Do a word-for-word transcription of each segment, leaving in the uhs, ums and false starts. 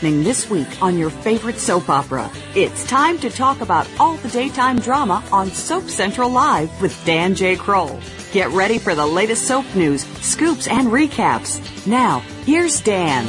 happening this week on your favorite soap opera. It's time to talk about all the daytime drama on Soap Central Live with Dan J. Kroll. Get ready for the latest soap news, scoops, and recaps. Now, here's Dan.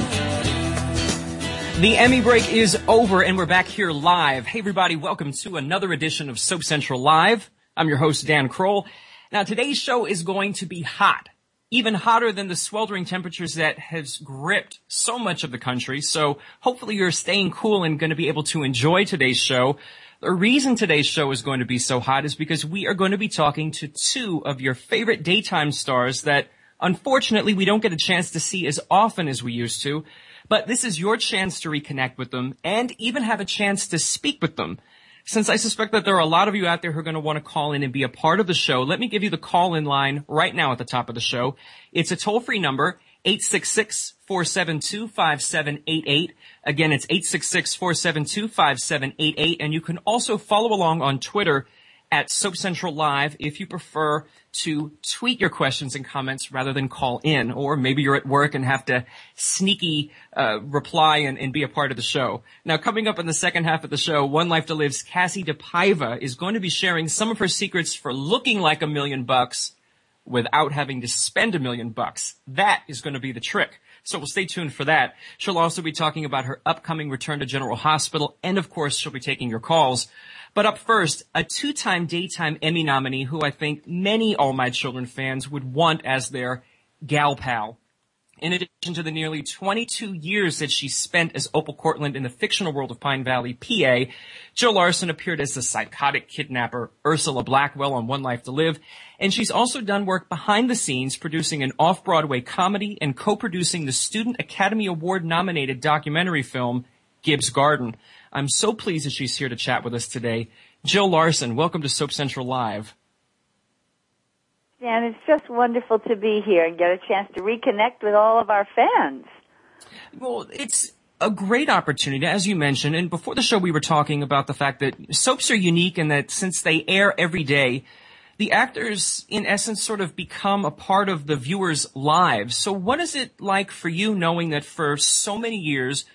The Emmy break is over, and we're back here live. Hey, everybody, welcome to another edition of Soap Central Live. I'm your host, Dan Kroll. Now, today's show is going to be hot. Even hotter than the sweltering temperatures that has gripped so much of the country. So hopefully you're staying cool and going to be able to enjoy today's show. The reason today's show is going to be so hot is because we are going to be talking to two of your favorite daytime stars that unfortunately we don't get a chance to see as often as we used to. But this is your chance to reconnect with them and even have a chance to speak with them. Since I suspect that there are a lot of you out there who are going to want to call in and be a part of the show, let me give you the call-in line right now at the top of the show. It's a toll-free number, eight six six, four seven two, five seven eight eight. Again, it's eight six six, four seven two, five seven eight eight. And you can also follow along on Twitter at Soap Central Live if you prefer to tweet your questions and comments rather than call in. Or maybe you're at work and have to sneaky uh reply and, and be a part of the show. Now, coming up in the second half of the show, One Life to Live's Kassie DePaiva is going to be sharing some of her secrets for looking like a million bucks without having to spend a million bucks. That is going to be the trick. So we'll stay tuned for that. She'll also be talking about her upcoming return to General Hospital, and, of course, she'll be taking your calls. But up first, a two-time Daytime Emmy nominee who I think many All My Children fans would want as their gal pal. In addition to the nearly twenty-two years that she spent as Opal Cortlandt in the fictional world of Pine Valley, P A, Jill Larson appeared as the psychotic kidnapper Ursula Blackwell on One Life to Live, and she's also done work behind the scenes producing an off-Broadway comedy and co-producing the Student Academy Award-nominated documentary film Gibbs Garden. I'm so pleased that she's here to chat with us today. Jill Larson, welcome to Soap Central Live. Dan, it's just wonderful to be here and get a chance to reconnect with all of our fans. Well, it's a great opportunity, as you mentioned. And before the show, we were talking about the fact that soaps are unique and that since they air every day, the actors, in essence, sort of become a part of the viewers' lives. So what is it like for you knowing that for so many years,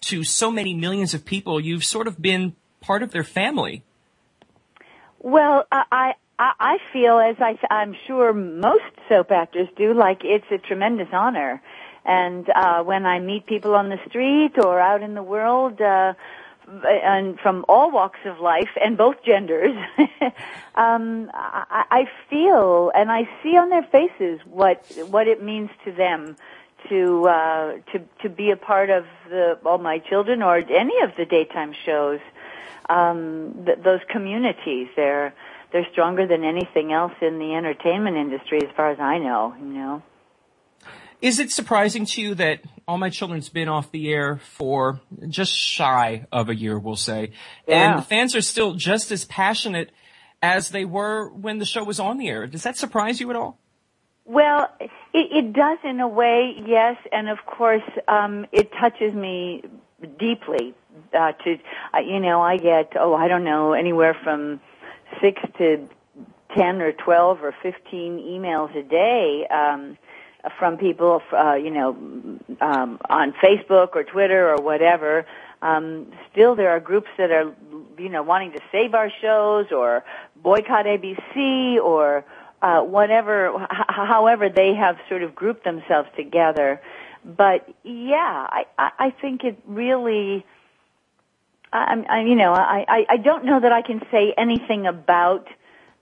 to so many millions of people, you've sort of been part of their family? Well, I... I feel, as I, I'm sure most soap actors do, like it's a tremendous honor. And uh, when I meet people on the street or out in the world, uh, and from all walks of life and both genders, um, I, I feel and I see on their faces what what it means to them to uh, to to be a part of the All My Children or any of the daytime shows. Um, th- those communities, they're They're stronger than anything else in the entertainment industry, as far as I know, you know. Is it surprising to you that All My Children's been off the air for just shy of a year, we'll say, yeah. and the fans are still just as passionate as they were when the show was on the air? Does that surprise you at all? Well, it, it does in a way, yes, and of course um, it touches me deeply. Uh, to uh, you know, I get, oh, I don't know, anywhere from six to ten or twelve or fifteen emails a day um, from people, uh, you know, um, on Facebook or Twitter or whatever. Um, still, there are groups that are, you know, wanting to save our shows or boycott A B C or uh, whatever. H- however, they have sort of grouped themselves together. But yeah, I, I think it really. I, I, you know, I, I don't know that I can say anything about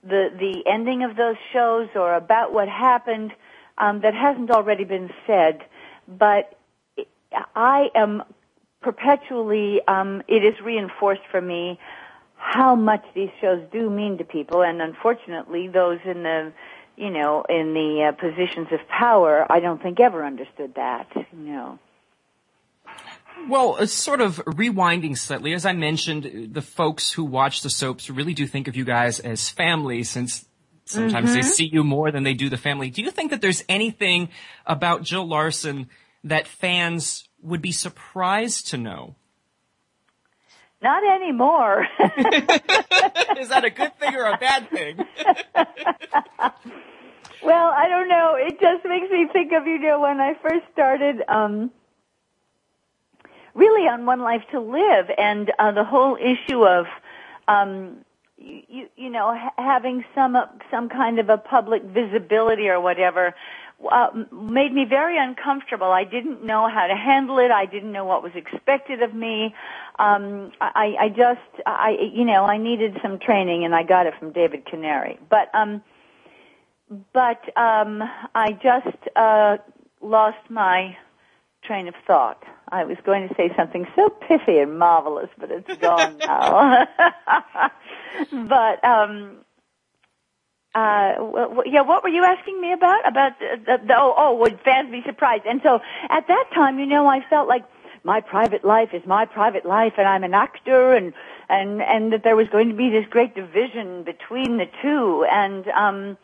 the the ending of those shows or about what happened um, that hasn't already been said. But I am perpetually, um, it is reinforced for me how much these shows do mean to people. And unfortunately, those in the, you know, in the uh, positions of power, I don't think ever understood that, you know. Well, sort of rewinding slightly, as I mentioned, the folks who watch the soaps really do think of you guys as family, since sometimes mm-hmm. they see you more than they do the family. Do you think that there's anything about Jill Larson that fans would be surprised to know? Not anymore. Is that a good thing or a bad thing? Well, I don't know. It just makes me think of, you know, when I first started um really on One Life to Live and uh, the whole issue of, um, you, you know, ha- having some uh, some kind of a public visibility or whatever uh, made me very uncomfortable. I didn't know how to handle it. I didn't know what was expected of me. Um, I, I just, I you know, I needed some training, and I got it from David Canary. But um, but um, I just uh, lost my train of thought. I was going to say something so pithy and marvelous, but it's gone now. But, um, uh, w- w- yeah, what were you asking me about? About the, the, the oh, oh, would fans be surprised? And so at that time, you know, I felt like my private life is my private life, and I'm an actor, and and and that there was going to be this great division between the two. And um,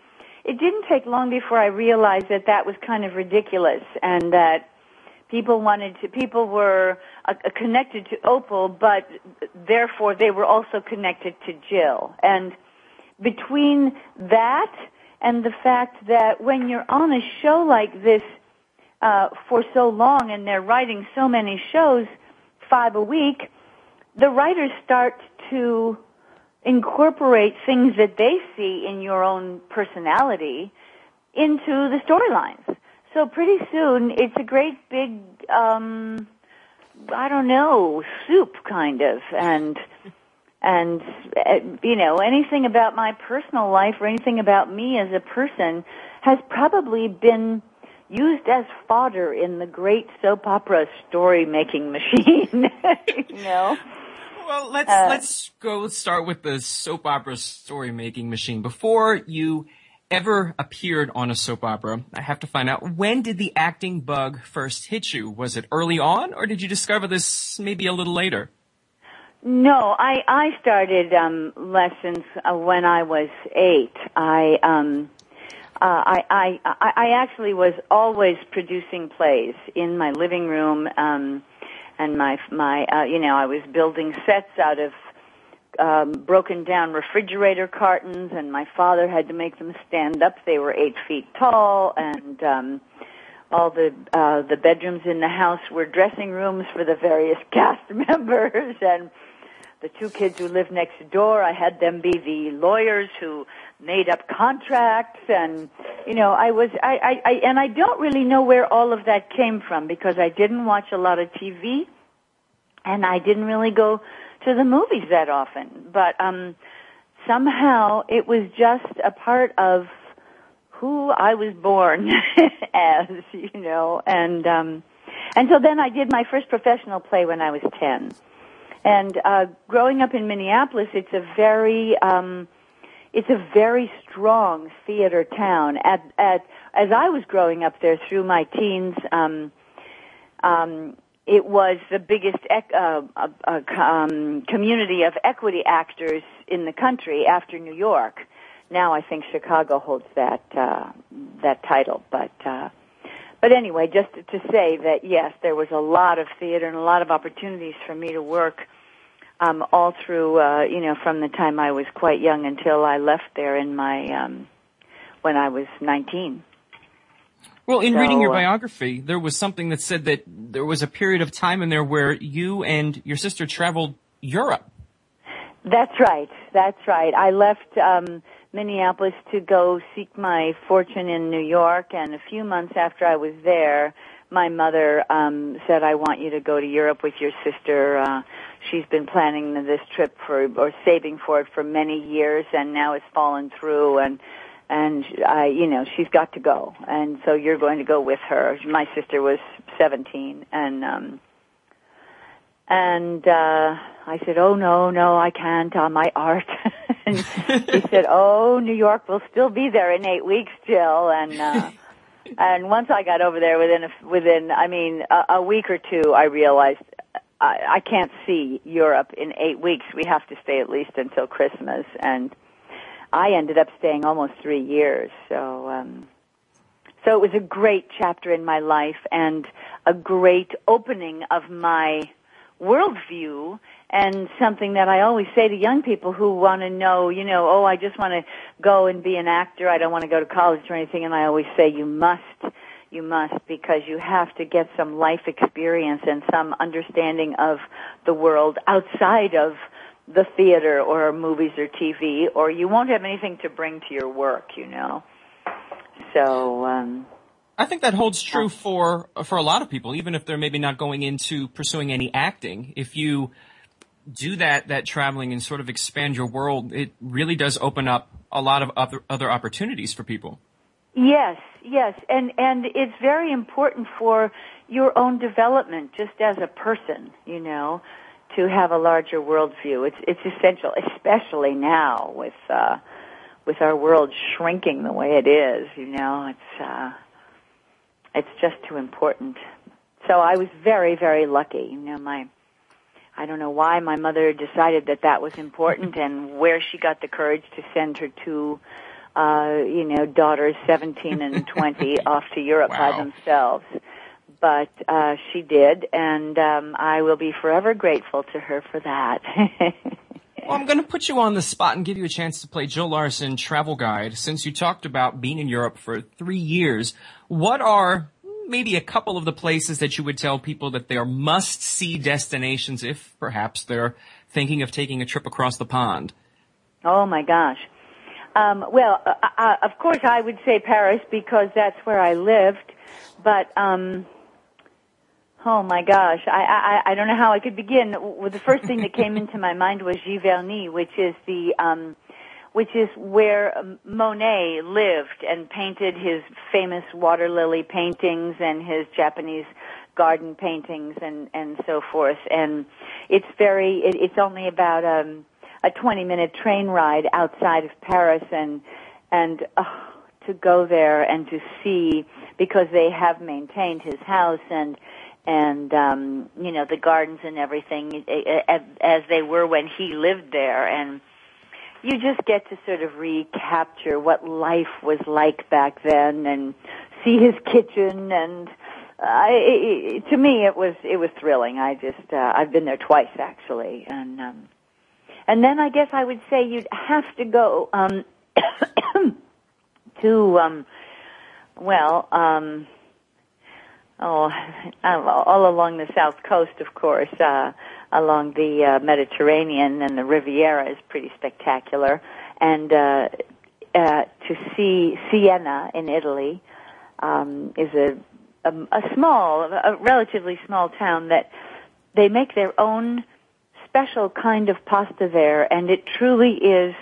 it didn't take long before I realized that that was kind of ridiculous, and that People wanted to, people were uh, connected to Opal, but therefore they were also connected to Jill. And between that and the fact that when you're on a show like this, uh, for so long, and they're writing so many shows, five a week, the writers start to incorporate things that they see in your own personality into the storylines. So pretty soon, it's a great big, um, I don't know, soup kind of, and, and, uh, you know, anything about my personal life or anything about me as a person has probably been used as fodder in the great soap opera story-making machine, you know? Well, let's, uh, let's go start with the soap opera story-making machine. Before you ever appeared on a soap opera, I have to find out, when did the acting bug first hit you? Was it early on, or did you discover this maybe a little later? No, I, I started um, lessons uh, when I was eight. I, um, uh, I, I, I, I actually was always producing plays in my living room, um, and my, my, uh, you know, I was building sets out of Um, broken down refrigerator cartons, and my father had to make them stand up. They were eight feet tall, and um, all the uh, the bedrooms in the house were dressing rooms for the various cast members. And the two kids who lived next door, I had them be the lawyers who made up contracts. And you know, I was I, I, I and I don't really know where all of that came from, because I didn't watch a lot of T V, and I didn't really go to the movies that often, but um, somehow it was just a part of who I was born as, you know. And um, and so then I did my first professional play when I was ten. And uh, growing up in Minneapolis, it's a very um, it's a very strong theater town. At at as I was growing up there through my teens, Um, um, it was the biggest ec- uh, uh, uh, um, community of equity actors in the country after New York. Now I think Chicago holds that uh, that title. But uh, but anyway, just to say that, yes, there was a lot of theater and a lot of opportunities for me to work um, all through, uh, you know, from the time I was quite young until I left there in my um, when I was nineteen. Well, in so, reading your biography, there was something that said that there was a period of time in there where you and your sister traveled Europe. That's right. That's right. I left um, Minneapolis to go seek my fortune in New York, and a few months after I was there, my mother um, said, "I want you to go to Europe with your sister. Uh, she's been planning this trip for or saving for it for many years, and now it's fallen through, and And, I, you know, she's got to go. And so you're going to go with her." My sister was seventeen. And um, and uh, I said, "Oh, no, no, I can't on my art." And she said, "Oh, New York will still be there in eight weeks, Jill." And uh, and once I got over there, within, a, within I mean, a, a week or two, I realized I, I can't see Europe in eight weeks. We have to stay at least until Christmas. And I ended up staying almost three years, so um, so it was a great chapter in my life and a great opening of my worldview, and something that I always say to young people who want to know, you know, "Oh, I just want to go and be an actor. I don't want to go to college or anything." And I always say, "You must. You must, because you have to get some life experience and some understanding of the world outside of the theater or movies or T V, or you won't have anything to bring to your work, you know. So um, I think that holds true for for a lot of people, even if they're maybe not going into pursuing any acting. If you do that, that traveling and sort of expand your world, it really does open up a lot of other, other opportunities for people. Yes, yes, and and it's very important for your own development, just as a person, you know, to have a larger worldview. It's it's essential, especially now with uh, with our world shrinking the way it is. You know, it's uh, it's just too important. So I was very, very lucky. You know, my I don't know why my mother decided that that was important and where she got the courage to send her two. Uh, you know, daughters seventeen and twenty off to Europe wow. by themselves. But uh, she did, and um, I will be forever grateful to her for that. Well, I'm going to put you on the spot and give you a chance to play Jill Larson, travel guide. Since you talked about being in Europe for three years, what are maybe a couple of the places that you would tell people that they are must-see destinations if perhaps they're thinking of taking a trip across the pond? Oh, my gosh. Um, well, uh, uh, of course, I would say Paris because that's where I lived. But um, oh my gosh, I, I I don't know how I could begin. The first thing that came into my mind was Giverny, which is the um, which is where Monet lived and painted his famous water lily paintings and his Japanese garden paintings and and so forth. And it's very it, it's only about um. a twenty-minute train ride outside of Paris, and and oh, to go there and to see, because they have maintained his house and and um, you know, the gardens and everything as they were when he lived there, and you just get to sort of recapture what life was like back then and see his kitchen and. Uh, it, it, to me, it was it was thrilling. I just uh, I've been there twice actually, and. Um, And then I guess I would say you'd have to go um, to, um, well, um, oh, I don't know, all along the South Coast, of course, uh, along the uh, Mediterranean, and the Riviera is pretty spectacular. And uh, uh, to see Siena in Italy um, is a, a, a small, a relatively small town that they make their own special kind of pasta there, and it truly is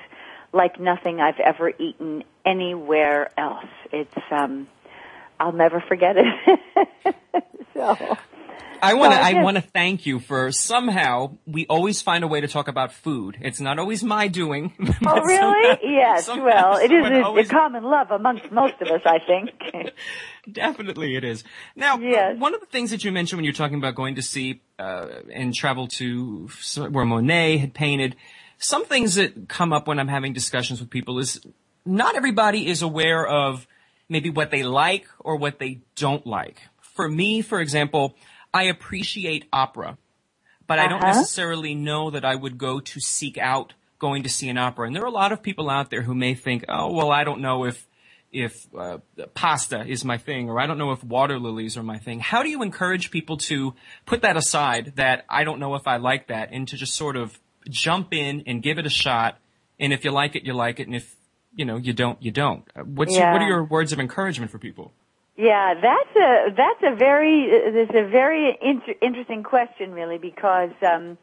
like nothing I've ever eaten anywhere else. It's um, I'll never forget it. so I want to so, I yes. want to thank you for somehow we always find a way to talk about food. It's not always my doing. Oh really? Somehow, yes. Somehow, well, it is a, always... a common love amongst most of us, I think. Definitely, it is. Now, yes. One of the things that you mentioned when you're talking about going to see uh, and travel to where Monet had painted, some things that come up when I'm having discussions with people is not everybody is aware of maybe what they like or what they don't like. For me, for example, I appreciate opera, but uh-huh. I don't necessarily know that I would go to seek out going to see an opera. And there are a lot of people out there who may think, oh, well, I don't know if if uh, pasta is my thing, or I don't know if water lilies are my thing. How do you encourage people to put that aside, that I don't know if I like that, and to just sort of jump in and give it a shot, and if you like it, you like it, and if, you know, you don't, you don't? What's yeah. your, what are your words of encouragement for people? Yeah, that's a that's a very that's a very inter- interesting question, really, because um,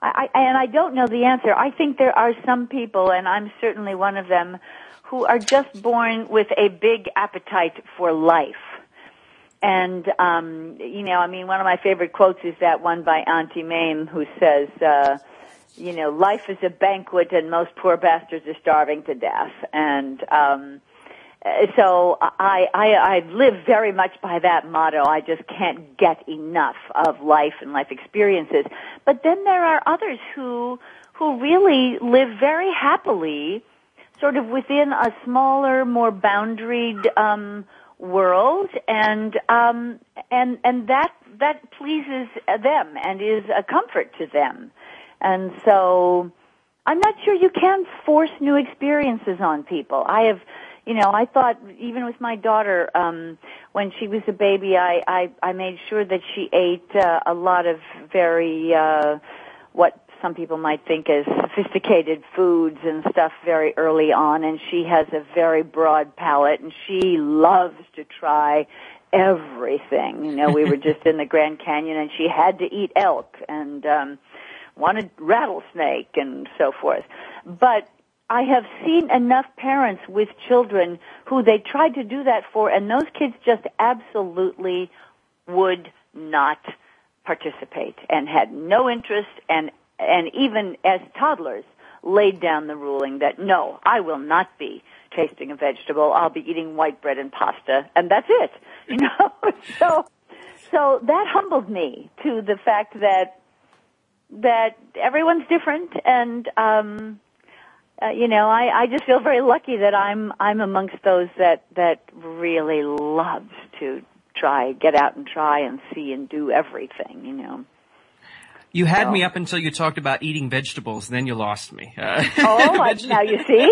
I, I and I don't know the answer. I think there are some people, and I'm certainly one of them, who are just born with a big appetite for life. And um, you know, I mean, one of my favorite quotes is that one by Auntie Mame, who says, uh, "You know, life is a banquet, and most poor bastards are starving to death." And um, So I, I, I live very much by that motto. I just can't get enough of life and life experiences. But then there are others who, who really live very happily, sort of within a smaller, more boundaried, um, world. And, um, and, and that, that pleases them and is a comfort to them. And so I'm not sure you can force new experiences on people. I have, you know, I thought even with my daughter, um, when she was a baby, I, I, I made sure that she ate uh, a lot of very, uh, what some people might think as sophisticated foods and stuff very early on, and she has a very broad palate, and she loves to try everything. You know, we were just in the Grand Canyon, and she had to eat elk and um, wanted rattlesnake and so forth. But I have seen enough parents with children who they tried to do that for, and those kids just absolutely would not participate and had no interest, and and even as toddlers laid down the ruling that, no, I will not be tasting a vegetable. I'll be eating white bread and pasta, and that's it, you know. so so that humbled me to the fact that that everyone's different, and um Uh, you know, I, I just feel very lucky that I'm I'm amongst those that that really loves to try, get out and try and see and do everything, you know. You had so. me up until you talked about eating vegetables, then you lost me. Uh, oh, I, now you see?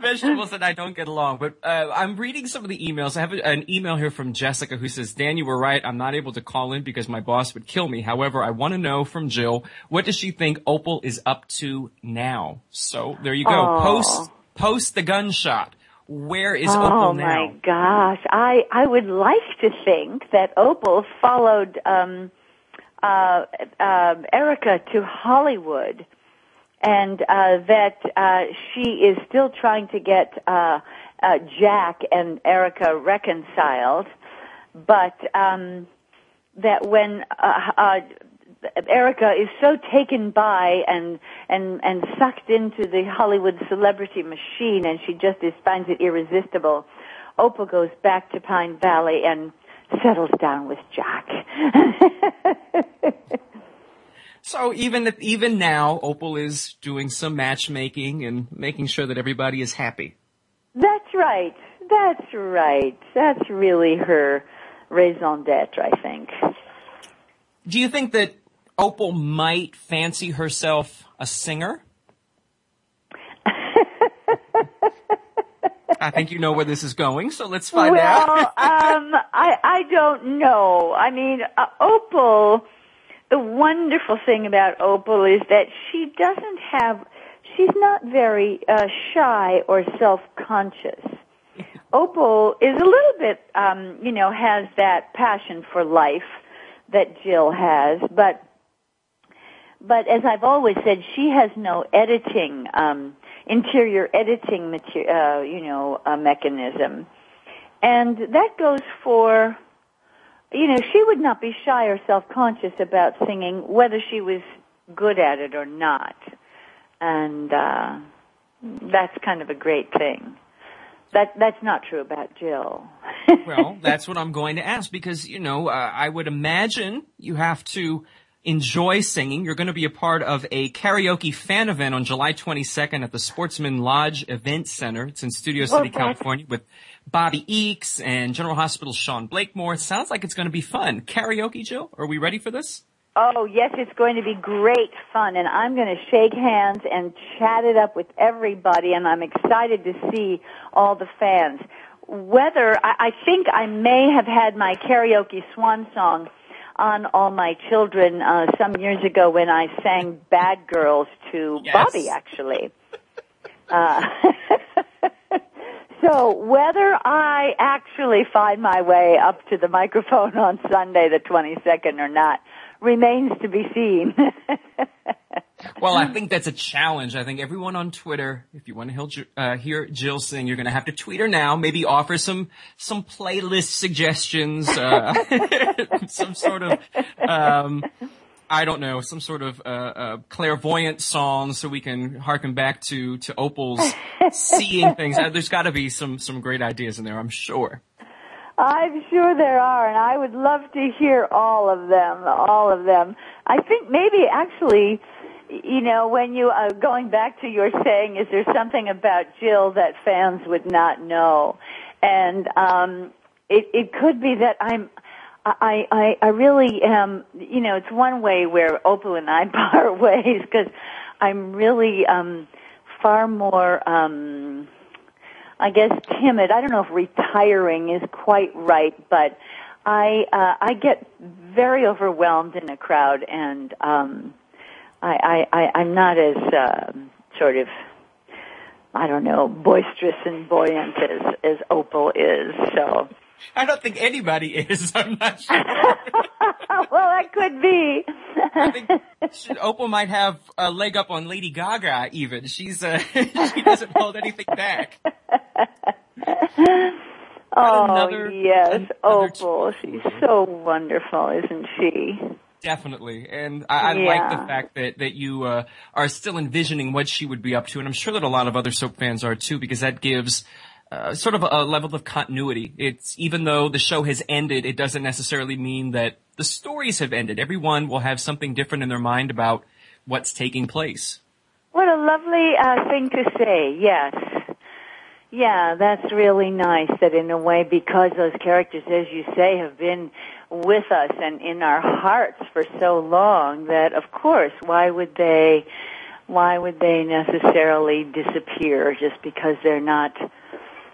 Vegetables that I don't get along. But uh, I'm reading some of the emails. I have a, an email here from Jessica who says, Dan, you were right. I'm not able to call in because my boss would kill me. However, I want to know from Jill, what does she think Opal is up to now? So there you go. Oh. Post, post the gunshot. Where is oh, Opal now? Oh, my gosh. I, I would like to think that Opal followed... Um, Uh, uh, Erica to Hollywood, and, uh, that, uh, she is still trying to get, uh, uh, Jack and Erica reconciled, but, um, that when, uh, uh, Erica is so taken by and, and, and sucked into the Hollywood celebrity machine, and she just is, finds it irresistible, Opal goes back to Pine Valley and settles down with Jack. So even even now, Opal is doing some matchmaking and making sure that everybody is happy. That's right. That's right. That's really her raison d'etre, I think. Do you think that Opal might fancy herself a singer? I think you know where this is going, so let's find well, out. Well, um, I, I don't know. I mean, uh, Opal, the wonderful thing about Opal is that she doesn't have, she's not very uh, shy or self-conscious. Opal is a little bit, um, you know, has that passion for life that Jill has, but but as I've always said, she has no editing um interior editing, uh, you know, uh, mechanism. And that goes for, you know, she would not be shy or self-conscious about singing whether she was good at it or not. And uh, that's kind of a great thing. That That's not true about Jill. Well, that's what I'm going to ask because, you know, uh, I would imagine you have to enjoy singing. You're going to be a part of a karaoke fan event on July twenty-second at the Sportsman Lodge Event Center. It's in Studio City, well, California, with Bobby Eakes and General Hospital's Sean Blakemore. It sounds like it's going to be fun. Karaoke, Jill? Are we ready for this? Oh, yes, it's going to be great fun, and I'm going to shake hands and chat it up with everybody, and I'm excited to see all the fans. Whether, I, I think I may have had my karaoke swan song on All My Children uh, some years ago when I sang Bad Girls to yes. Bobby, actually. Uh, so whether I actually find my way up to the microphone on Sunday the twenty-second or not remains to be seen. Well, I think that's a challenge. I think everyone on Twitter, if you want to uh, hear Jill sing, you're going to have to tweet her now, maybe offer some some playlist suggestions, uh, some sort of, um, I don't know, some sort of uh, uh, clairvoyant song so we can harken back to, to Opal's seeing things. There's got to be some some great ideas in there, I'm sure. I'm sure there are, and I would love to hear all of them, all of them. I think maybe actually, you know, when you are going back to your saying, is there something about Jill that fans would not know? And um, it, it could be that I'm, I, I, I really am, you know, it's one way where Opal and I part ways because I'm really um, far more... Um, I guess, timid. I don't know if retiring is quite right, but I uh, I get very overwhelmed in a crowd, and um, I, I, I, I'm not as uh, sort of, I don't know, boisterous and buoyant as, as Opal is, so... I don't think anybody is. I'm not sure. Well, that could be. I think Opal might have a leg up on Lady Gaga. Even she's uh, she doesn't hold anything back. Oh another, yes, another Opal. Ch- she's so wonderful, isn't she? Definitely, and I, I yeah. like the fact that that you uh, are still envisioning what she would be up to, and I'm sure that a lot of other soap fans are too, because that gives. Uh, sort of a level of continuity. It's even though the show has ended, it doesn't necessarily mean that the stories have ended. Everyone will have something different in their mind about what's taking place. What a lovely uh, thing to say, yes. Yeah, that's really nice that in a way, because those characters, as you say, have been with us and in our hearts for so long that, of course, why would they, why would they necessarily disappear just because they're not...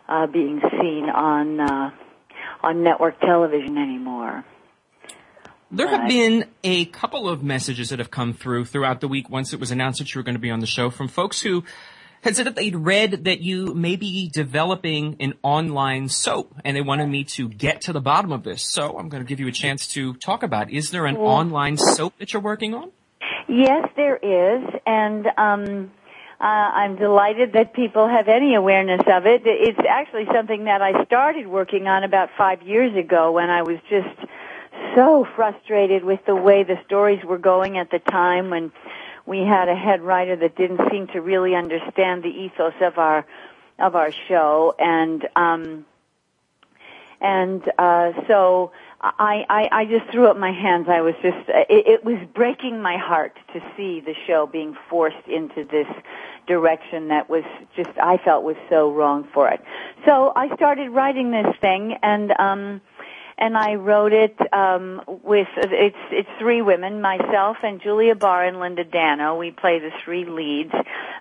Uh, being seen on uh, on network television anymore. There have been a couple of messages that have come through throughout the week once it was announced that you were going to be on the show from folks who had said that they'd read that you may be developing an online soap, and they wanted me to get to the bottom of this. So I'm going to give you a chance to talk about it. Is there an well, online soap that you're working on? Yes, there is, and... um Uh, I'm delighted that people have any awareness of it. It's actually something that I started working on about five years ago when I was just so frustrated with the way the stories were going at the time, when we had a head writer that didn't seem to really understand the ethos of our of our show, and um, and uh, so I, I I just threw up my hands. I was just it, it was breaking my heart to see the show being forced into this direction that was just I felt was so wrong for it. So I started writing this thing, and um, and I wrote it um, with it's it's three women, myself and Julia Barr and Linda Dano. We play the three leads,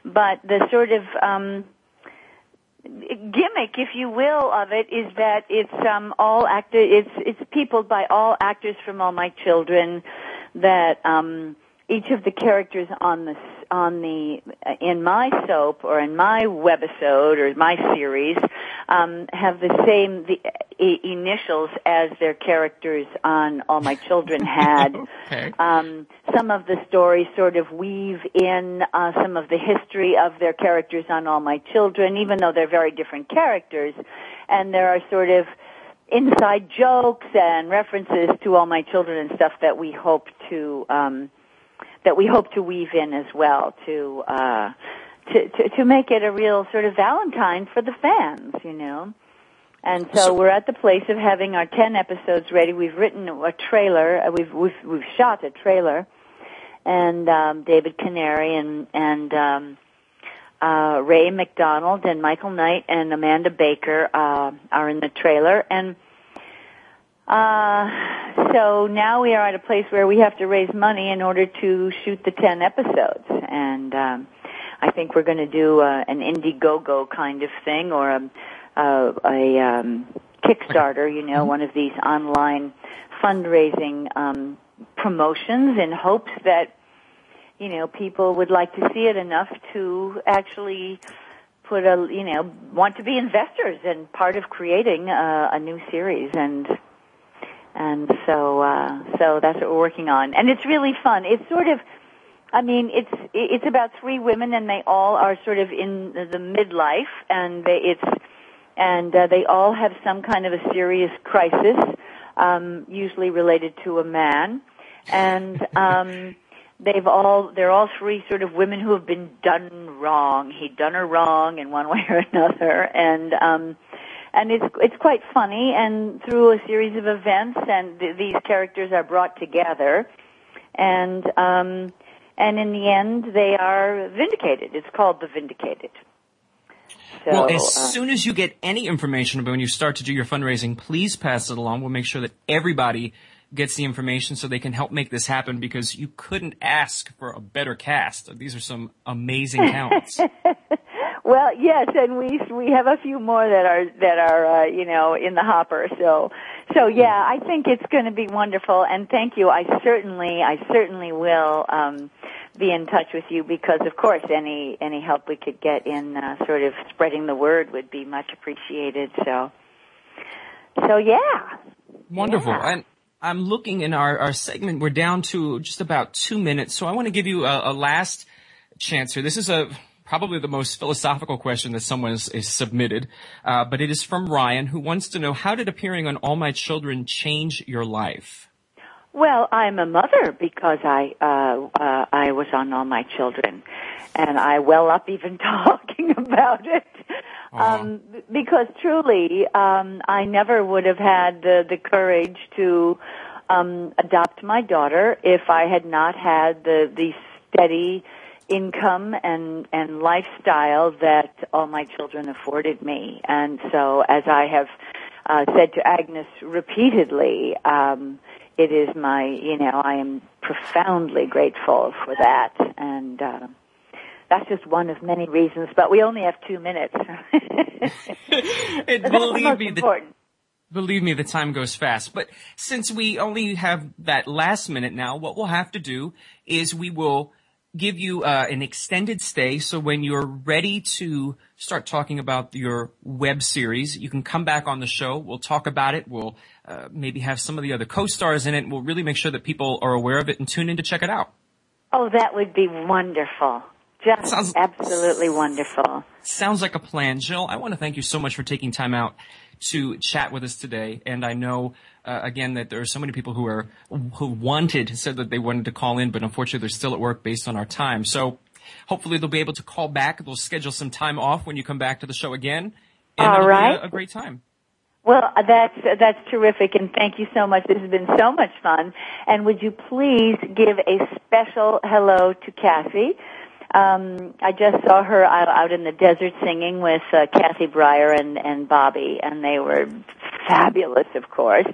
but the sort of um, gimmick, if you will, of it is that it's um, all actor. It's it's peopled by all actors from All My Children. That um, each of the characters on the on the in my soap or in my webisode or my series um, have the same the e- initials as their characters on All My Children had. Okay. Um, some of the stories sort of weave in uh, some of the history of their characters on All My Children, even though they're very different characters, and there are sort of inside jokes and references to All My Children and stuff that we hope to um, that we hope to weave in as well to, uh, to to to make it a real sort of Valentine for the fans, you know. And so we're at the place of having our ten episodes ready. We've written a trailer. We've we've, we've shot a trailer, and um, David Canary and and um, uh, Ray McDonald and Michael Knight and Amanda Baker uh, are in the trailer. And uh, so now we are at a place where we have to raise money in order to shoot the ten episodes. And um, I think we're going to do uh, an Indiegogo kind of thing, or a Uh, a um, Kickstarter, you know, one of these online fundraising um, promotions, in hopes that, you know, people would like to see it enough to actually put a, you know, want to be investors and part of creating uh, a new series, and and so uh, so that's what we're working on, and it's really fun. It's sort of. I mean, it's it's about three women, and they all are sort of in the midlife, and they, it's. And uh, they all have some kind of a serious crisis, um, usually related to a man. And um, they've all—they're all three sort of women who have been done wrong. He'd done her wrong in one way or another. And um, and it's it's quite funny. And through a series of events, and th- these characters are brought together. And um, and in the end, they are vindicated. It's called The Vindicated. So, well, as uh, soon as you get any information about when you start to do your fundraising, please pass it along. We'll make sure that everybody gets the information so they can help make this happen, because you couldn't ask for a better cast. These are some amazing talents. Well, yes, and we we have a few more that are that are uh, you know, in the hopper. So so yeah, I think it's going to be wonderful. And thank you. I certainly I certainly will um, be in touch with you, because of course any any help we could get in uh, sort of spreading the word would be much appreciated. So so yeah, wonderful. Yeah. And I'm looking in our, our segment. We're down to just about two minutes, so I want to give you a, a last chance here. This is a probably the most philosophical question that someone is, is submitted, uh, but it is from Ryan, who wants to know, how did appearing on All My Children change your life? Well, I'm a mother because I uh, uh, I was on All My Children, and I well up even talking about it. Um, because truly, um, I never would have had the, the courage to um, adopt my daughter if I had not had the, the steady income and, and lifestyle that All My Children afforded me. And so, as I have uh, said to Agnes repeatedly, um, it is my, you know, I am profoundly grateful for that. And Uh, That's just one of many reasons, but we only have two minutes. It, believe me, the, believe me, the time goes fast. But since we only have that last minute now, what we'll have to do is we will give you uh, an extended stay. So when you're ready to start talking about your web series, you can come back on the show. We'll talk about it. We'll uh, maybe have some of the other co-stars in it. We'll really make sure that people are aware of it and tune in to check it out. Oh, that would be wonderful. Just sounds, absolutely wonderful. Sounds like a plan. Jill, I want to thank you so much for taking time out to chat with us today. And I know, uh, again, that there are so many people who are who wanted, said that they wanted to call in, but unfortunately they're still at work based on our time. So hopefully they'll be able to call back. They'll schedule some time off when you come back to the show again. And all it'll right. be a, a great time. Well, that's that's terrific, and thank you so much. This has been so much fun. And would you please give a special hello to Kassie? Um, I just saw her out, out in the desert singing with uh, Kathy Breyer and, and Bobby, and they were fabulous, of course.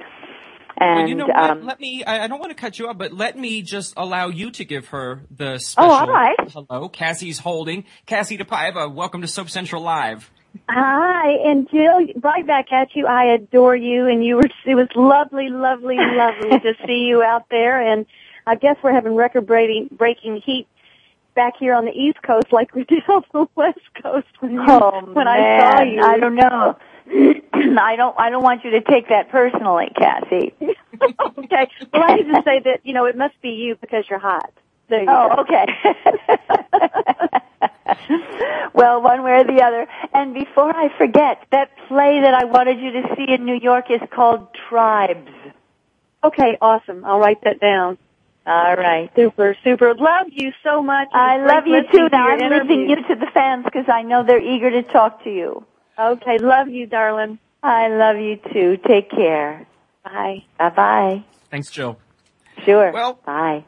And well, you know what? Um, let me, I, I don't want to cut you off, but let me just allow you to give her the special oh, all right. hello. Cassie's holding. Kassie DePaiva, welcome to Soap Central Live. Hi, and Jill, right back at you. I adore you, and you were, it was lovely, lovely, lovely to see you out there, and I guess we're having record-breaking breaking heat back here on the East Coast, like we did on the West Coast when, you, oh, when I saw you. I don't know. I don't. I don't want you to take that personally, Kassie. Okay. Well, I need to say that, you know, it must be you because you're hot. There you oh, go. Okay. Well, one way or the other. And before I forget, that play that I wanted you to see in New York is called Tribes. Okay. Awesome. I'll write that down. All right. Super, super. Love you so much. I love you too. Now I'm leaving you to the fans because I know they're eager to talk to you. Okay. Love you, darling. I love you too. Take care. Bye. Bye-bye. Thanks, Jill. Sure. Well, bye.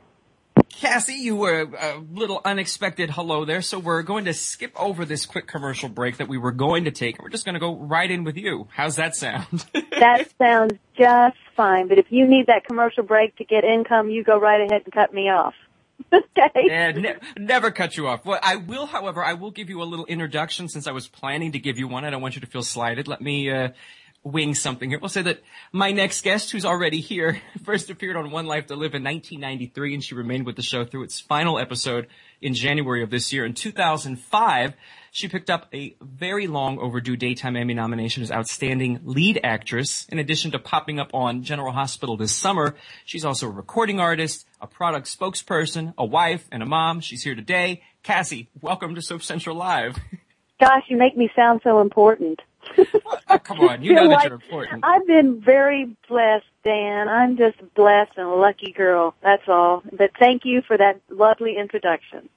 Kassie, you were a little unexpected hello there, so we're going to skip over this quick commercial break that we were going to take. We're just going to go right in with you. How's that sound? That sounds just fine, but if you need that commercial break to get income, you go right ahead and cut me off. Okay. And ne- never cut you off. Well, I will, however, I will give you a little introduction since I was planning to give you one. I don't want you to feel slighted. Let me uh wing something here. We'll say that my next guest, who's already here, first appeared on One Life to Live in nineteen ninety-three, and she remained with the show through its final episode in January of this year. In two thousand five, she picked up a very long overdue Daytime Emmy nomination as Outstanding Lead Actress. In addition to popping up on General Hospital this summer, she's also a recording artist, a product spokesperson, a wife, and a mom. She's here today. Kassie, welcome to Soap Central Live. Gosh, you make me sound so important. Oh, come on, you know that you're important. I've been very blessed, Dan. I'm just blessed and a lucky girl, that's all. But thank you for that lovely introduction.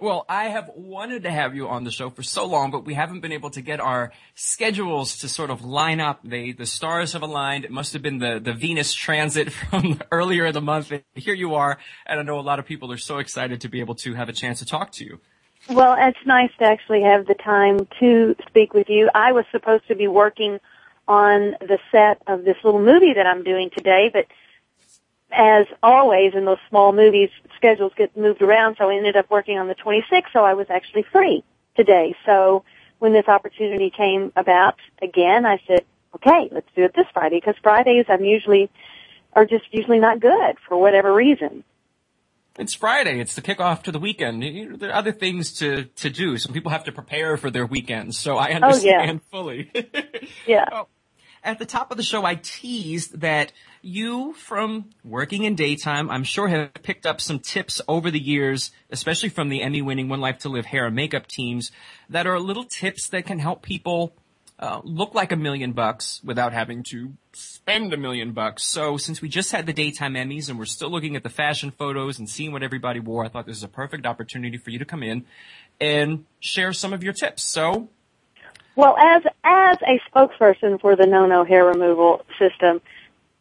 Well, I have wanted to have you on the show for so long, but we haven't been able to get our schedules to sort of line up. They, the stars have aligned. It must have been the, the Venus transit from earlier in the month. And here you are, and I know a lot of people are so excited to be able to have a chance to talk to you. Well, it's nice to actually have the time to speak with you. I was supposed to be working on the set of this little movie that I'm doing today, but as always in those small movies, schedules get moved around, so I ended up working on the twenty-sixth, so I was actually free today. So when this opportunity came about again, I said, okay, let's do it this Friday, because Fridays I'm usually, are just usually not good for whatever reason. It's Friday. It's the kickoff to the weekend. You know, there are other things to, to do. Some people have to prepare for their weekends, so I understand oh, yeah. fully. yeah. Well, at the top of the show, I teased that you, from working in daytime, I'm sure have picked up some tips over the years, especially from the Emmy-winning One Life to Live hair and makeup teams, that are little tips that can help people uh, look like a million bucks without having to spend a million bucks. So since we just had the Daytime Emmys and we're still looking at the fashion photos and seeing what everybody wore, I thought this is a perfect opportunity for you to come in and share some of your tips. So, well, as as a spokesperson for the No-No Hair Removal System,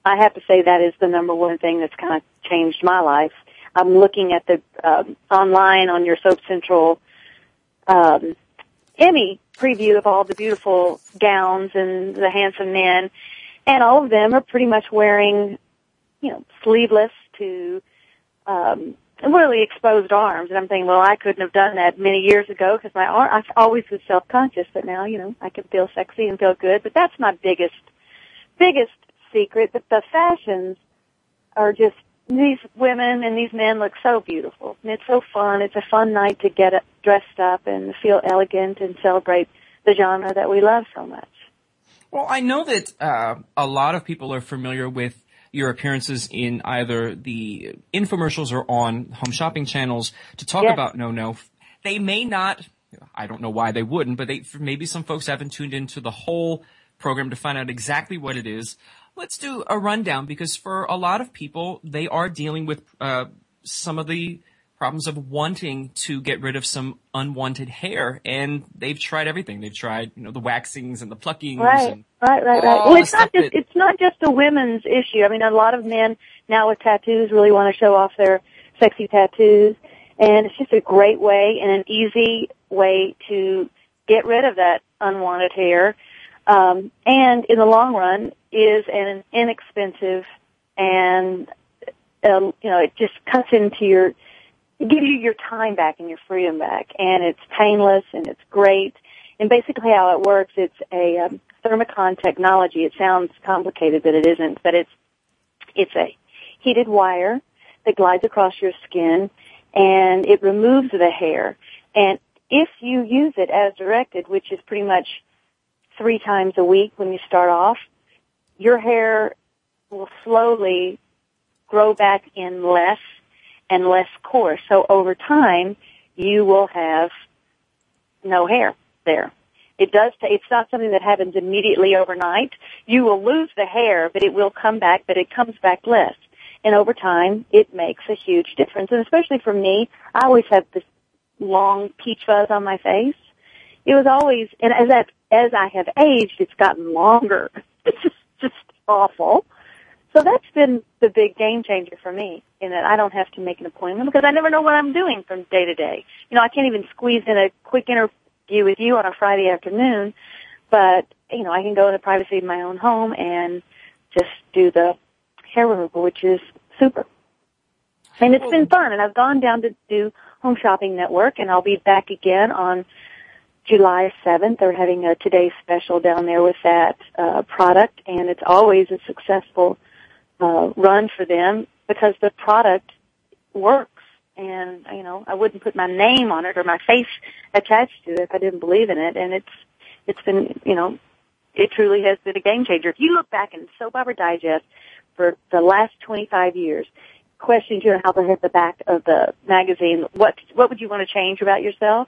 I have to say that is the number one thing that's kind of changed my life. I'm looking at the uh, online on your Soap Central um, Emmy preview of all the beautiful gowns and the handsome men, and all of them are pretty much wearing, you know, sleeveless to um, really exposed arms. And I'm thinking, well, I couldn't have done that many years ago because my arm, I always was self-conscious, but now, you know, I can feel sexy and feel good. But that's my biggest, biggest secret, but the fashions are just, these women and these men look so beautiful, and it's so fun. It's a fun night to get dressed up and feel elegant and celebrate the genre that we love so much. Well, I know that uh, a lot of people are familiar with your appearances in either the infomercials or on home shopping channels to talk yes. about No-No. They may not, I don't know why they wouldn't, but they, maybe some folks haven't tuned into the whole program to find out exactly what it is. Let's do a rundown, because for a lot of people, they are dealing with uh some of the problems of wanting to get rid of some unwanted hair, and they've tried everything. They've tried, you know, the waxings and the pluckings. Right, and right, right, right. Well, it's not just that... it's not just a women's issue. I mean, a lot of men now with tattoos really want to show off their sexy tattoos, and it's just a great way and an easy way to get rid of that unwanted hair. Um, and in the long run, is an inexpensive and, uh, you know, it just cuts into your, gives you your time back and your freedom back. And it's painless and it's great. And basically how it works, it's a um, thermocon technology. It sounds complicated, but it isn't. But it's, it's a heated wire that glides across your skin, and it removes the hair. And if you use it as directed, which is pretty much three times a week when you start off, your hair will slowly grow back in less and less coarse. So over time, you will have no hair there. It does. T- it's not something that happens immediately overnight. You will lose the hair, but it will come back, but it comes back less. And over time, it makes a huge difference. And especially for me, I always have this long peach fuzz on my face. It was always, and as I, as I have aged, it's gotten longer. It's just, just awful. So that's been the big game changer for me, in that I don't have to make an appointment because I never know what I'm doing from day to day. You know, I can't even squeeze in a quick interview with you on a Friday afternoon, but, you know, I can go in the privacy of my own home and just do the hair removal, which is super. And it's been fun, and I've gone down to do Home Shopping Network, and I'll be back again on July seventh, they're having a Today's Special down there with that uh, product, and it's always a successful uh, run for them because the product works. And, you know, I wouldn't put my name on it or my face attached to it if I didn't believe in it. And it's it's been, you know, it truly has been a game changer. If you look back in Soap Opera Digest for the last twenty-five years, questions you know how they hit the back of the magazine, what what would you want to change about yourself?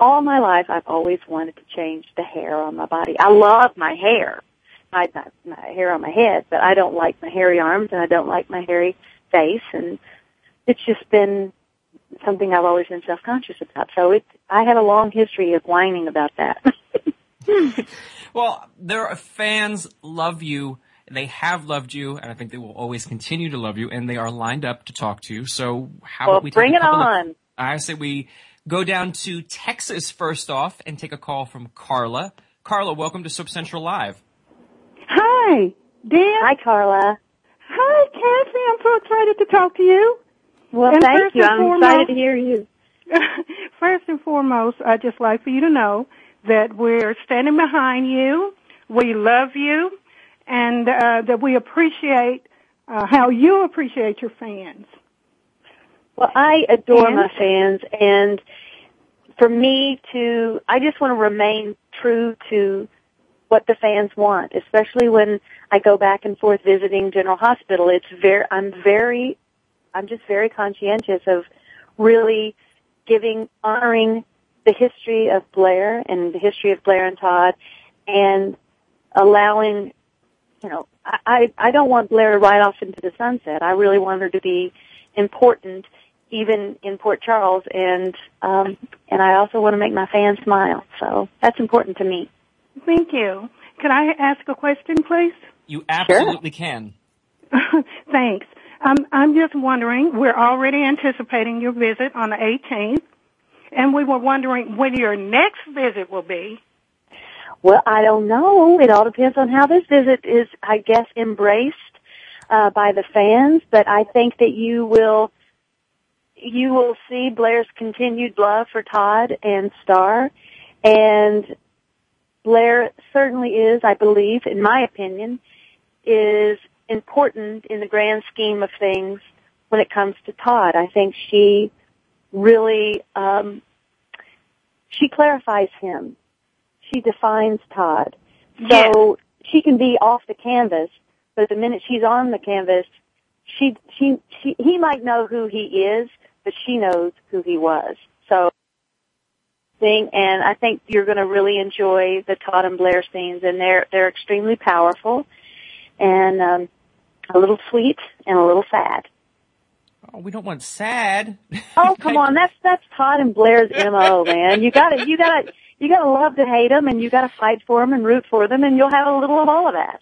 All my life, I've always wanted to change the hair on my body. I love my hair, my, my, my hair on my head, but I don't like my hairy arms, and I don't like my hairy face, and it's just been something I've always been self-conscious about. So it, I had a long history of whining about that. Well, their fans love you. They have loved you, and I think they will always continue to love you, and they are lined up to talk to you. So how well, about we bring take it on? Of, I say we... go down to Texas first off and take a call from Carla. Carla, welcome to Soap Central Live. Hi, Dan. Hi, Carla. Hi, Kassie. I'm so excited to talk to you. Well, and thank you. I'm foremost, excited to hear you. First and foremost, I'd just like for you to know that we're standing behind you, we love you, and uh, that we appreciate uh, how you appreciate your fans. Well, I adore and, my fans, and for me to, I just want to remain true to what the fans want, especially when I go back and forth visiting General Hospital. It's very, I'm very, I'm just very conscientious of really giving, honoring the history of Blair and the history of Blair and Todd, and allowing, you know, I, I don't want Blair to ride off into the sunset. I really want her to be important, even in Port Charles, and um, and I also want to make my fans smile. So that's important to me. Thank you. Can I ask a question, please? You absolutely sure. can. Thanks. Um, I'm just wondering, we're already anticipating your visit on the eighteenth, and we were wondering when your next visit will be. Well, I don't know. It all depends on how this visit is, I guess, embraced uh, by the fans, but I think that you will you will see Blair's continued love for Todd and Starr, and Blair certainly is, I believe, in my opinion, is important in the grand scheme of things when it comes to Todd. I think she really, um, she clarifies him. She defines Todd. So yes. She can be off the canvas, but the minute she's on the canvas, she, she, she, he might know who he is, but she knows who he was. So. Thing, and I think you're going to really enjoy the Todd and Blair scenes, and they're they're extremely powerful, and um, a little sweet and a little sad. Oh, we don't want sad. Oh, come on, that's that's Todd and Blair's M O, man. You got to you got to you got to love to hate them, and you got to fight for them and root for them, and you'll have a little of all of that.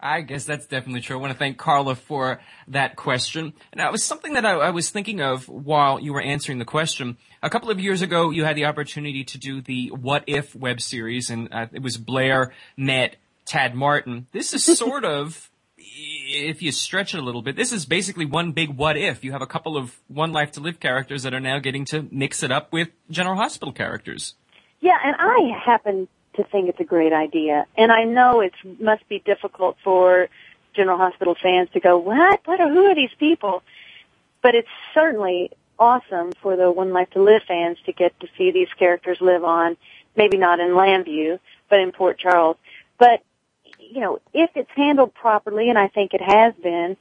I guess that's definitely true. I want to thank Carla for that question. Now, it was something that I, I was thinking of while you were answering the question. A couple of years ago, you had the opportunity to do the What If web series, and uh, it was Blair met Tad Martin. This is sort of, if you stretch it a little bit, this is basically one big what if. You have a couple of One Life to Live characters that are now getting to mix it up with General Hospital characters. Yeah, and I happen to think it's a great idea, and I know it must be difficult for General Hospital fans to go, what? What are, who are these people? But it's certainly awesome for the One Life to Live fans to get to see these characters live on, maybe not in Landview, but in Port Charles. But, you know, if it's handled properly, and I think it has been,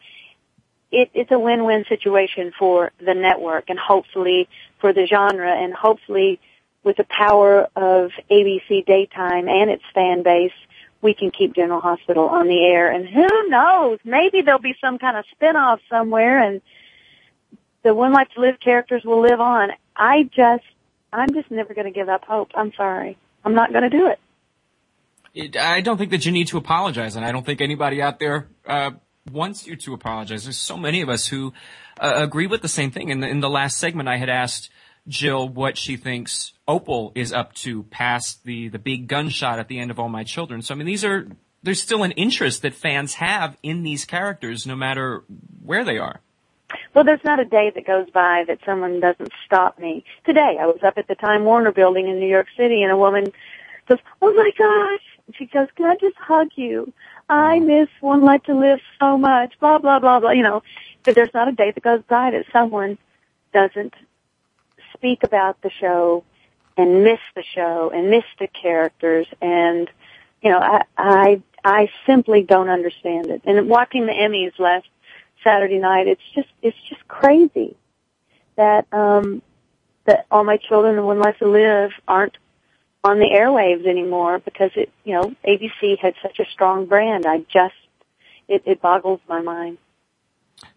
it, it's a win-win situation for the network and hopefully for the genre, and hopefully with the power of A B C Daytime and its fan base, we can keep General Hospital on the air. And who knows? Maybe there'll be some kind of spinoff somewhere, and the One Life to Live characters will live on. I just, I'm just never going to give up hope. I'm sorry. I'm not going to do it. it. I don't think that you need to apologize, and I don't think anybody out there uh, wants you to apologize. There's so many of us who uh, agree with the same thing. In the, in the last segment, I had asked Jill what she thinks Opal is up to past the, the big gunshot at the end of All My Children. So, I mean, these are, there's still an interest that fans have in these characters no matter where they are. Well, there's not a day that goes by that someone doesn't stop me. Today, I was up at the Time Warner building in New York City, and a woman goes, oh my gosh. She goes, can I just hug you? I miss One Life to Live so much, blah, blah, blah, blah. You know, but there's not a day that goes by that someone doesn't speak about the show and miss the show and miss the characters. And, you know, I, I, I simply don't understand it. And watching the Emmys last Saturday night, it's just, it's just crazy that, um, that All My Children and One Life to Live aren't on the airwaves anymore, because it, you know, A B C had such a strong brand. I just, it, it boggles my mind.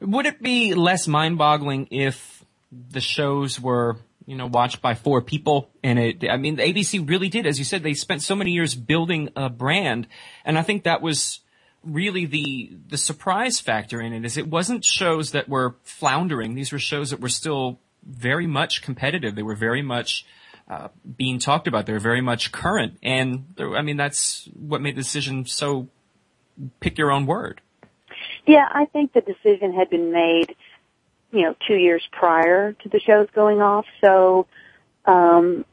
Would it be less mind-boggling if the shows were, you know, watched by four people? And it, I mean, the A B C really did, as you said, they spent so many years building a brand. And I think that was really the, the surprise factor in it, is it wasn't shows that were floundering. These were shows that were still very much competitive. They were very much, uh, being talked about. They were very much current. And there, I mean, that's what made the decision so pick your own word. Yeah, I think the decision had been made, you know, two years prior to the shows going off. So, um,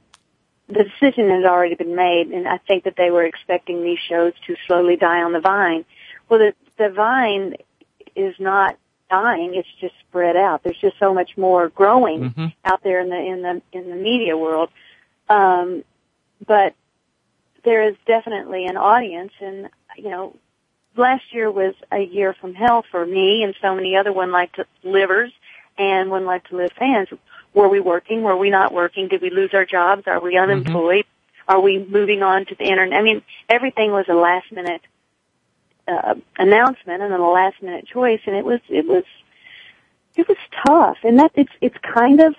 the decision had already been made, and I think that they were expecting these shows to slowly die on the vine. Well, the, the vine is not dying; it's just spread out. There's just so much more growing mm-hmm. out there in the in the in the media world. Um, but there is definitely an audience, and you know, last year was a year from hell for me and so many other One Life to Livers and One Life to Live fans. Were we working? Were we not working? Did we lose our jobs? Are we unemployed? Mm-hmm. Are we moving on to the internet? I mean, everything was a last-minute uh, announcement and then a last-minute choice, and it was it was it was tough. And that it's it's kind of,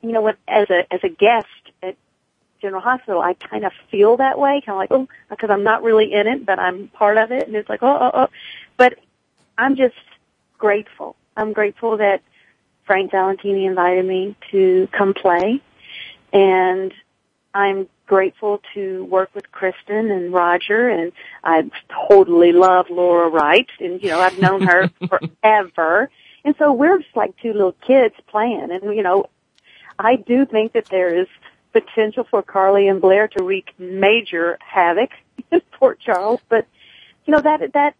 you know, as a as a guest at General Hospital, I kind of feel that way, kind of like, oh, because I'm not really in it, but I'm part of it, and it's like, oh, oh, oh. But I'm just grateful. I'm grateful that Frank Valentini invited me to come play, and I'm grateful to work with Kristen and Roger, and I totally love Laura Wright, and, you know, I've known her forever, and so we're just like two little kids playing, and, you know, I do think that there is potential for Carly and Blair to wreak major havoc in Port Charles, but, you know, that, that,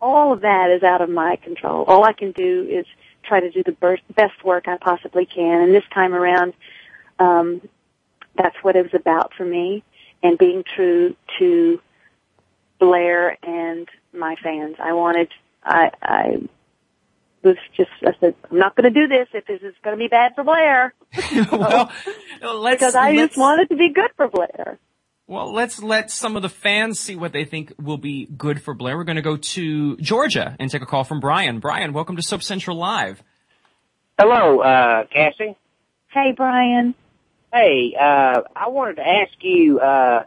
all of that is out of my control. All I can do is try to do the best work I possibly can. And this time around, um, that's what it was about for me, and being true to Blair and my fans. I wanted, I, I was just, I said, I'm not going to do this if this is going to be bad for Blair. well, so, let's, because I let's, just wanted to be good for Blair. Well, let's let some of the fans see what they think will be good for Blair. We're going to go to Georgia and take a call from Brian. Brian, welcome to Soap Central Live. Hello, uh, Kassie. Hey, Brian. Hey, uh, I wanted to ask you, uh,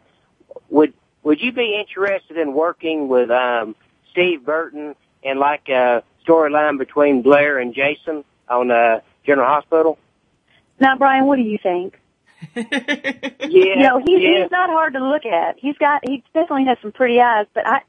would would you be interested in working with um, Steve Burton and like a storyline between Blair and Jason on uh, General Hospital? Now, Brian, what do you think? yeah, you know, he's, yeah. he's not hard to look at. He's got, he definitely has some pretty eyes, but I,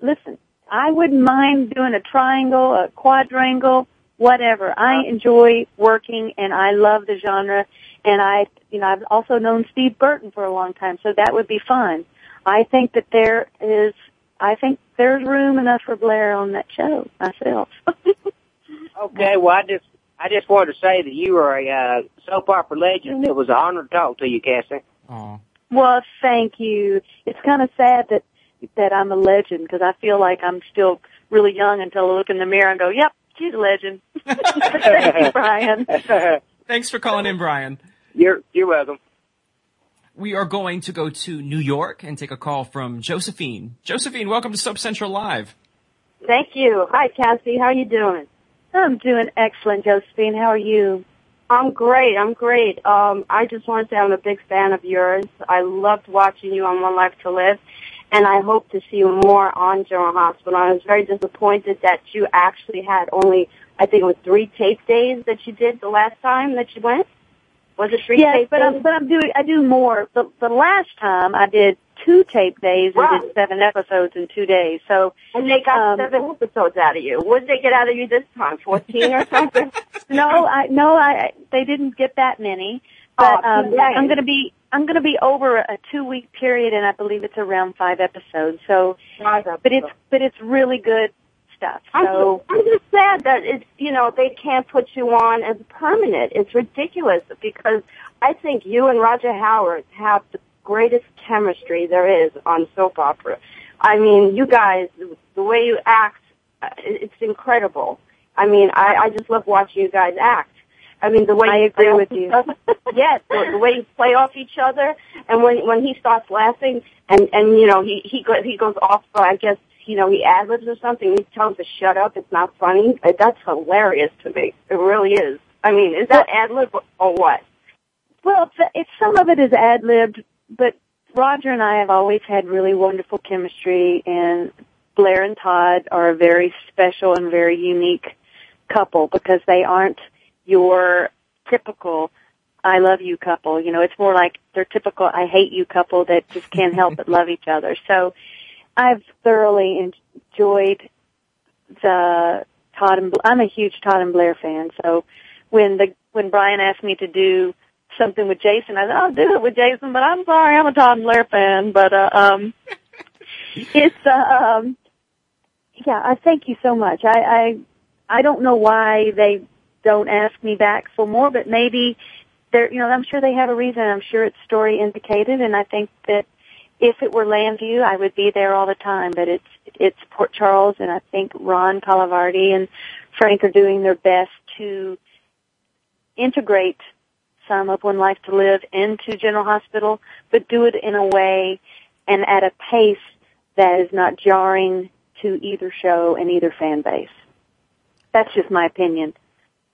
listen, I wouldn't mind doing a triangle, a quadrangle, whatever. I enjoy working and I love the genre, and I, you know, I've also known Steve Burton for a long time, so that would be fun. I think that there is, I think there's room enough for Blair on that show myself. Okay, well I just, I just wanted to say that you are a uh, soap opera legend. It was an honor to talk to you, Kassie. Aww. Well, thank you. It's kind of sad that that I'm a legend, because I feel like I'm still really young until I look in the mirror and go, yep, she's a legend. Thank you, Brian. Thanks for calling in, Brian. You're, you're welcome. We are going to go to New York and take a call from Josephine. Josephine, welcome to Soap Central Live. Thank you. Hi, Kassie. How are you doing? I'm doing excellent, Josephine. How are you? I'm great. I'm great. Um, I just want to say I'm a big fan of yours. I loved watching you on One Life to Live, and I hope to see you more on General Hospital. I was very disappointed that you actually had only, I think it was three tape days that you did the last time that you went. Was it three yes, tape but days? Yes, but I'm doing, I do more. The, the last time I did two tape days and wow. did seven episodes in two days. So and they got um, seven episodes out of you. What did they get out of you this time? Fourteen or something? no, I no, I they didn't get that many. But oh, um, I'm gonna be I'm gonna be over a two week period, and I believe it's around five episodes. So, five episodes. but it's but it's really good stuff. So I'm, I'm just sad that it's you know they can't put you on as permanent. It's ridiculous, because I think you and Roger Howarth have the greatest chemistry there is on soap opera. I mean, you guys, the way you act, it's incredible. I mean, I, I just love watching you guys act. I mean, the way I you agree with you. yes, the, the way you play off each other, and when when he starts laughing, and and you know he he go, he goes off. I guess you know he ad-libs or something. He tells him to shut up. It's not funny. That's hilarious to me. It really is. I mean, is that ad-lib or what? Well, it's some of it is ad-libbed. But Roger and I have always had really wonderful chemistry, and Blair and Todd are a very special and very unique couple, because they aren't your typical I love you couple. You know, it's more like their typical I hate you couple that just can't help but love each other. So I've thoroughly enjoyed the Todd and Blair. I'm a huge Todd and Blair fan. So when the when Brian asked me to do something with Jason. I said, I'll do it with Jason, but I'm sorry, I'm a Todd and Blair fan. But uh, um, it's, uh, um, yeah, I thank you so much. I, I I don't know why they don't ask me back for more, but maybe they're, you know, I'm sure they have a reason. I'm sure it's story indicated, and I think that if it were Landview, I would be there all the time. But it's it's Port Charles, and I think Ron Carlivati and Frank are doing their best to integrate some of One Life to Live into General Hospital, but do it in a way and at a pace that is not jarring to either show and either fan base. That's just my opinion.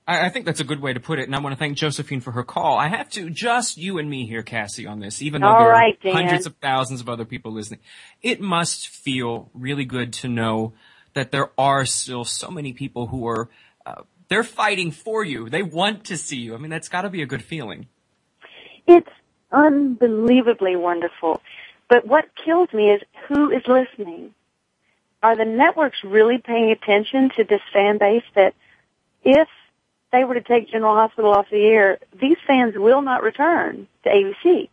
I think that's a good way to put it, and I want to thank Josephine for her call. I have to, just you and me here, Kassie, on this, even though All there right, are Dan. hundreds of thousands of other people listening. It must feel really good to know that there are still so many people who are uh, they're fighting for you. They want to see you. I mean, that's got to be a good feeling. It's unbelievably wonderful. But what kills me is who is listening. Are the networks really paying attention to this fan base that if they were to take General Hospital off the air, these fans will not return to A B C.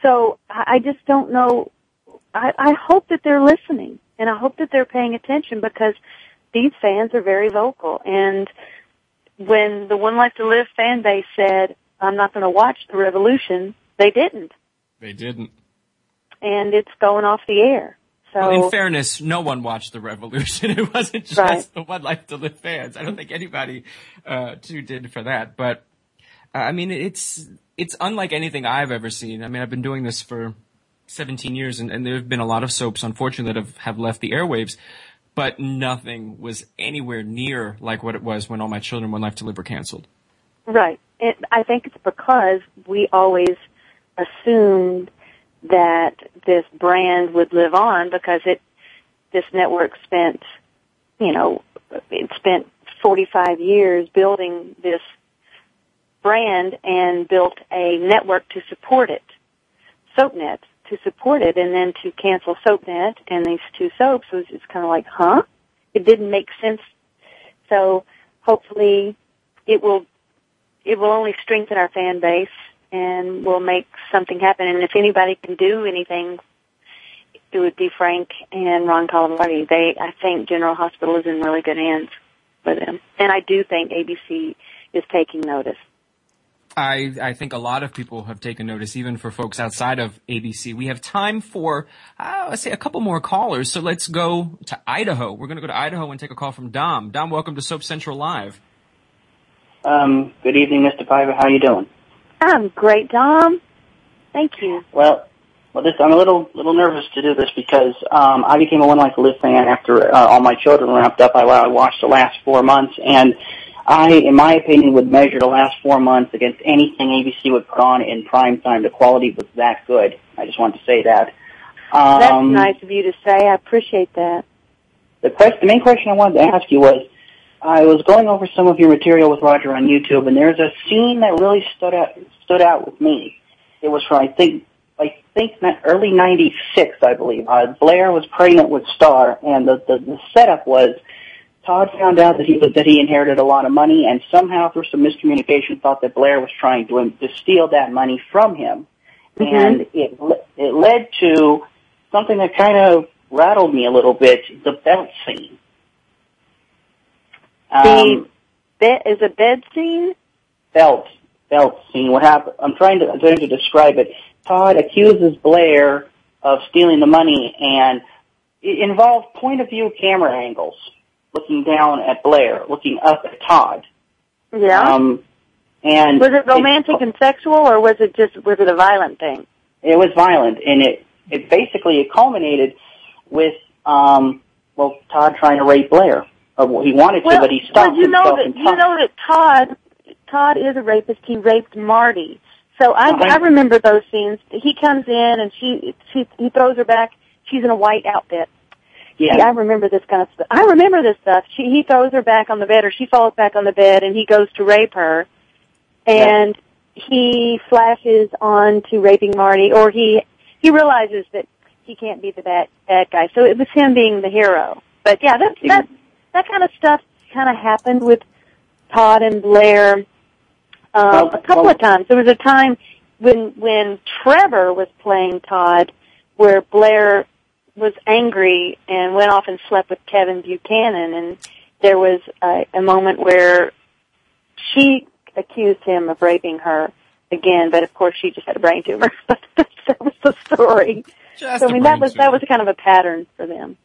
So I just don't know. I, I hope that they're listening, and I hope that they're paying attention, because these fans are very vocal. And when the One Life to Live fan base said, I'm not going to watch The Revolution, they didn't. They didn't. And it's going off the air. So, well, in fairness, no one watched The Revolution. It wasn't just right. the One Life to Live fans. I don't think anybody uh, too did for that. But, uh, I mean, it's it's unlike anything I've ever seen. I mean, I've been doing this for seventeen years, and, and there have been a lot of soaps, unfortunately, that have, have left the airwaves. But nothing was anywhere near like what it was when All My Children, One Life to Live were canceled. Right. It, I think it's because we always assumed that this brand would live on because it, this network spent, you know, it spent forty-five years building this brand and built a network to support it, SoapNet, to support it, and then to cancel SoapNet and these two soaps was just kind of like, huh? It didn't make sense. So hopefully it will, it will only strengthen our fan base, and we'll make something happen. And if anybody can do anything, it would be Frank and Ron Carlivati. They, I think General Hospital is in really good hands for them. And I do think A B C is taking notice. I, I think a lot of people have taken notice, even for folks outside of A B C. We have time for, uh, let's say, a couple more callers. So let's go to Idaho. We're going to go to Idaho and take a call from Dom. Dom, welcome to Soap Central Live. Um, good evening, Mister Piper. How are you doing? I'm great, Dom. Thank you. Well, well, this I'm a little little nervous to do this because um, I became a One Life to Live fan after uh, All My Children wrapped up. I, I watched the last four months, and I, in my opinion, would measure the last four months against anything A B C would put on in prime time. The quality was that good. I just wanted to say that. Um, That's nice of you to say. I appreciate that. The, quest, the main question I wanted to ask you was, I was going over some of your material with Roger on YouTube, and there's a scene that really stood out stood out with me. It was from I think I think early ninety-six, I believe. Uh, Blair was pregnant with Starr, and the, the the setup was Todd found out that he that he inherited a lot of money, and somehow through some miscommunication, thought that Blair was trying to to steal that money from him, mm-hmm. and it it led to something that kind of rattled me a little bit: the belt scene. The bed is a bed scene? Belt. Belt scene. What happened? I'm trying to, I'm trying to describe it. Todd accuses Blair of stealing the money, and it involved point of view camera angles, looking down at Blair, looking up at Todd. Yeah. Um, and was it romantic it, and sexual, or was it just, was it a violent thing? It was violent, and it, it basically, it culminated with, um, well, Todd trying to rape Blair. He wanted to, well, but he stopped well, you know himself. That, you know that Todd, Todd is a rapist. He raped Marty. So I, uh-huh. I remember those scenes. He comes in and she, she, he throws her back. She's in a white outfit. Yeah. See, I remember this kind of stuff. I remember this stuff. She, he throws her back on the bed, or she falls back on the bed, and he goes to rape her. And yeah. he flashes on to raping Marty, or he, he realizes that he can't be the bad, bad guy. So it was him being the hero. But yeah, that's, that's, that kind of stuff kind of happened with Todd and Blair uh, well, a couple well, of times. There was a time when when Trevor was playing Todd where Blair was angry and went off and slept with Kevin Buchanan, and there was a, a moment where she accused him of raping her again, but of course she just had a brain tumor. That was the story. Just so I mean, that was, that was kind of a pattern for them.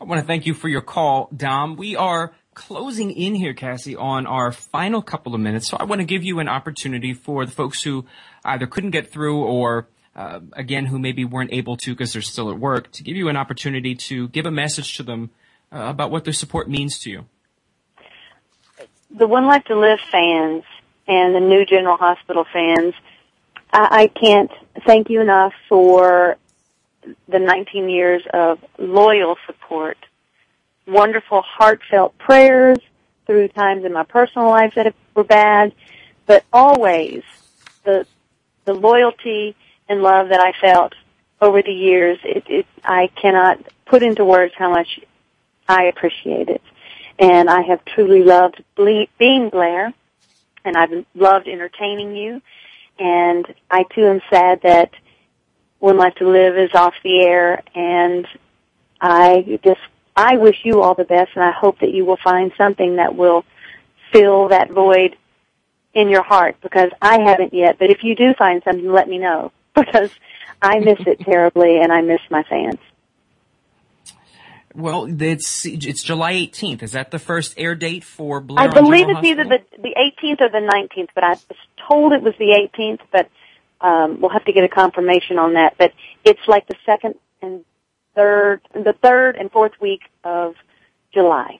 I want to thank you for your call, Dom. We are closing in here, Kassie, on our final couple of minutes. So I want to give you an opportunity for the folks who either couldn't get through or, uh, again, who maybe weren't able to because they're still at work, to give you an opportunity to give a message to them uh, about what their support means to you. The One Life to Live fans and the new General Hospital fans, I, I can't thank you enough for the nineteen years of loyal support, wonderful heartfelt prayers through times in my personal life that were bad, but always the the loyalty and love that I felt over the years, it, it, I cannot put into words how much I appreciate it. And I have truly loved ble- being Blair, and I've loved entertaining you, and I too am sad that One Life to Live is off the air, and I just, I wish you all the best, and I hope that you will find something that will fill that void in your heart, because I haven't yet, but if you do find something, let me know, because I miss it terribly, and I miss my fans. Well, it's, it's July eighteenth. Is that the first air date for Blair? I believe it's either the, the eighteenth or the nineteenth, but I was told it was the eighteenth, but Um, we'll have to get a confirmation on that, but it's like the second and third, the third and fourth week of July.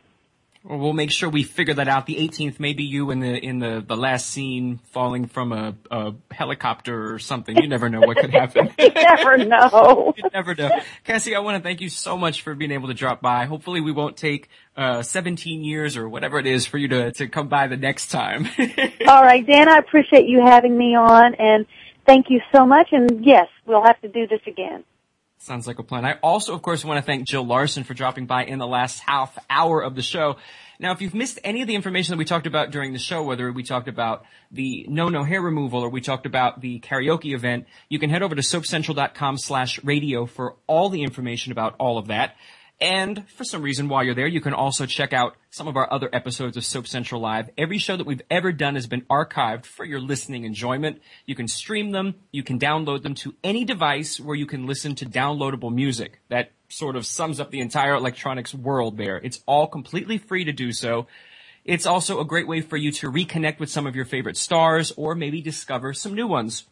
Well, we'll make sure we figure that out. The eighteenth, maybe you in the in the, the last scene falling from a, a helicopter or something. You never know what could happen. You never know. You never know. Kassie, I want to thank you so much for being able to drop by. Hopefully we won't take uh seventeen years or whatever it is for you to, to come by the next time. All right, Dan, I appreciate you having me on, and thank you so much, and yes, we'll have to do this again. Sounds like a plan. I also, of course, want to thank Jill Larson for dropping by in the last half hour of the show. Now, if you've missed any of the information that we talked about during the show, whether we talked about the no-no hair removal or we talked about the karaoke event, you can head over to soapcentral.com slash radio for all the information about all of that. And for some reason, while you're there, you can also check out some of our other episodes of Soap Central Live. Every show that we've ever done has been archived for your listening enjoyment. You can stream them. You can download them to any device where you can listen to downloadable music. That sort of sums up the entire electronics world there. It's all completely free to do so. It's also a great way for you to reconnect with some of your favorite stars or maybe discover some new ones.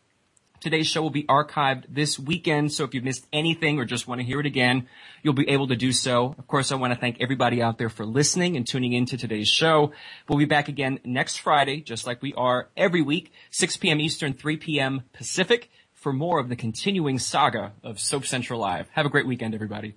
Today's show will be archived this weekend, so if you've missed anything or just want to hear it again, you'll be able to do so. Of course, I want to thank everybody out there for listening and tuning in to today's show. We'll be back again next Friday, just like we are every week, six p.m. Eastern, three p.m. Pacific, for more of the continuing saga of Soap Central Live. Have a great weekend, everybody.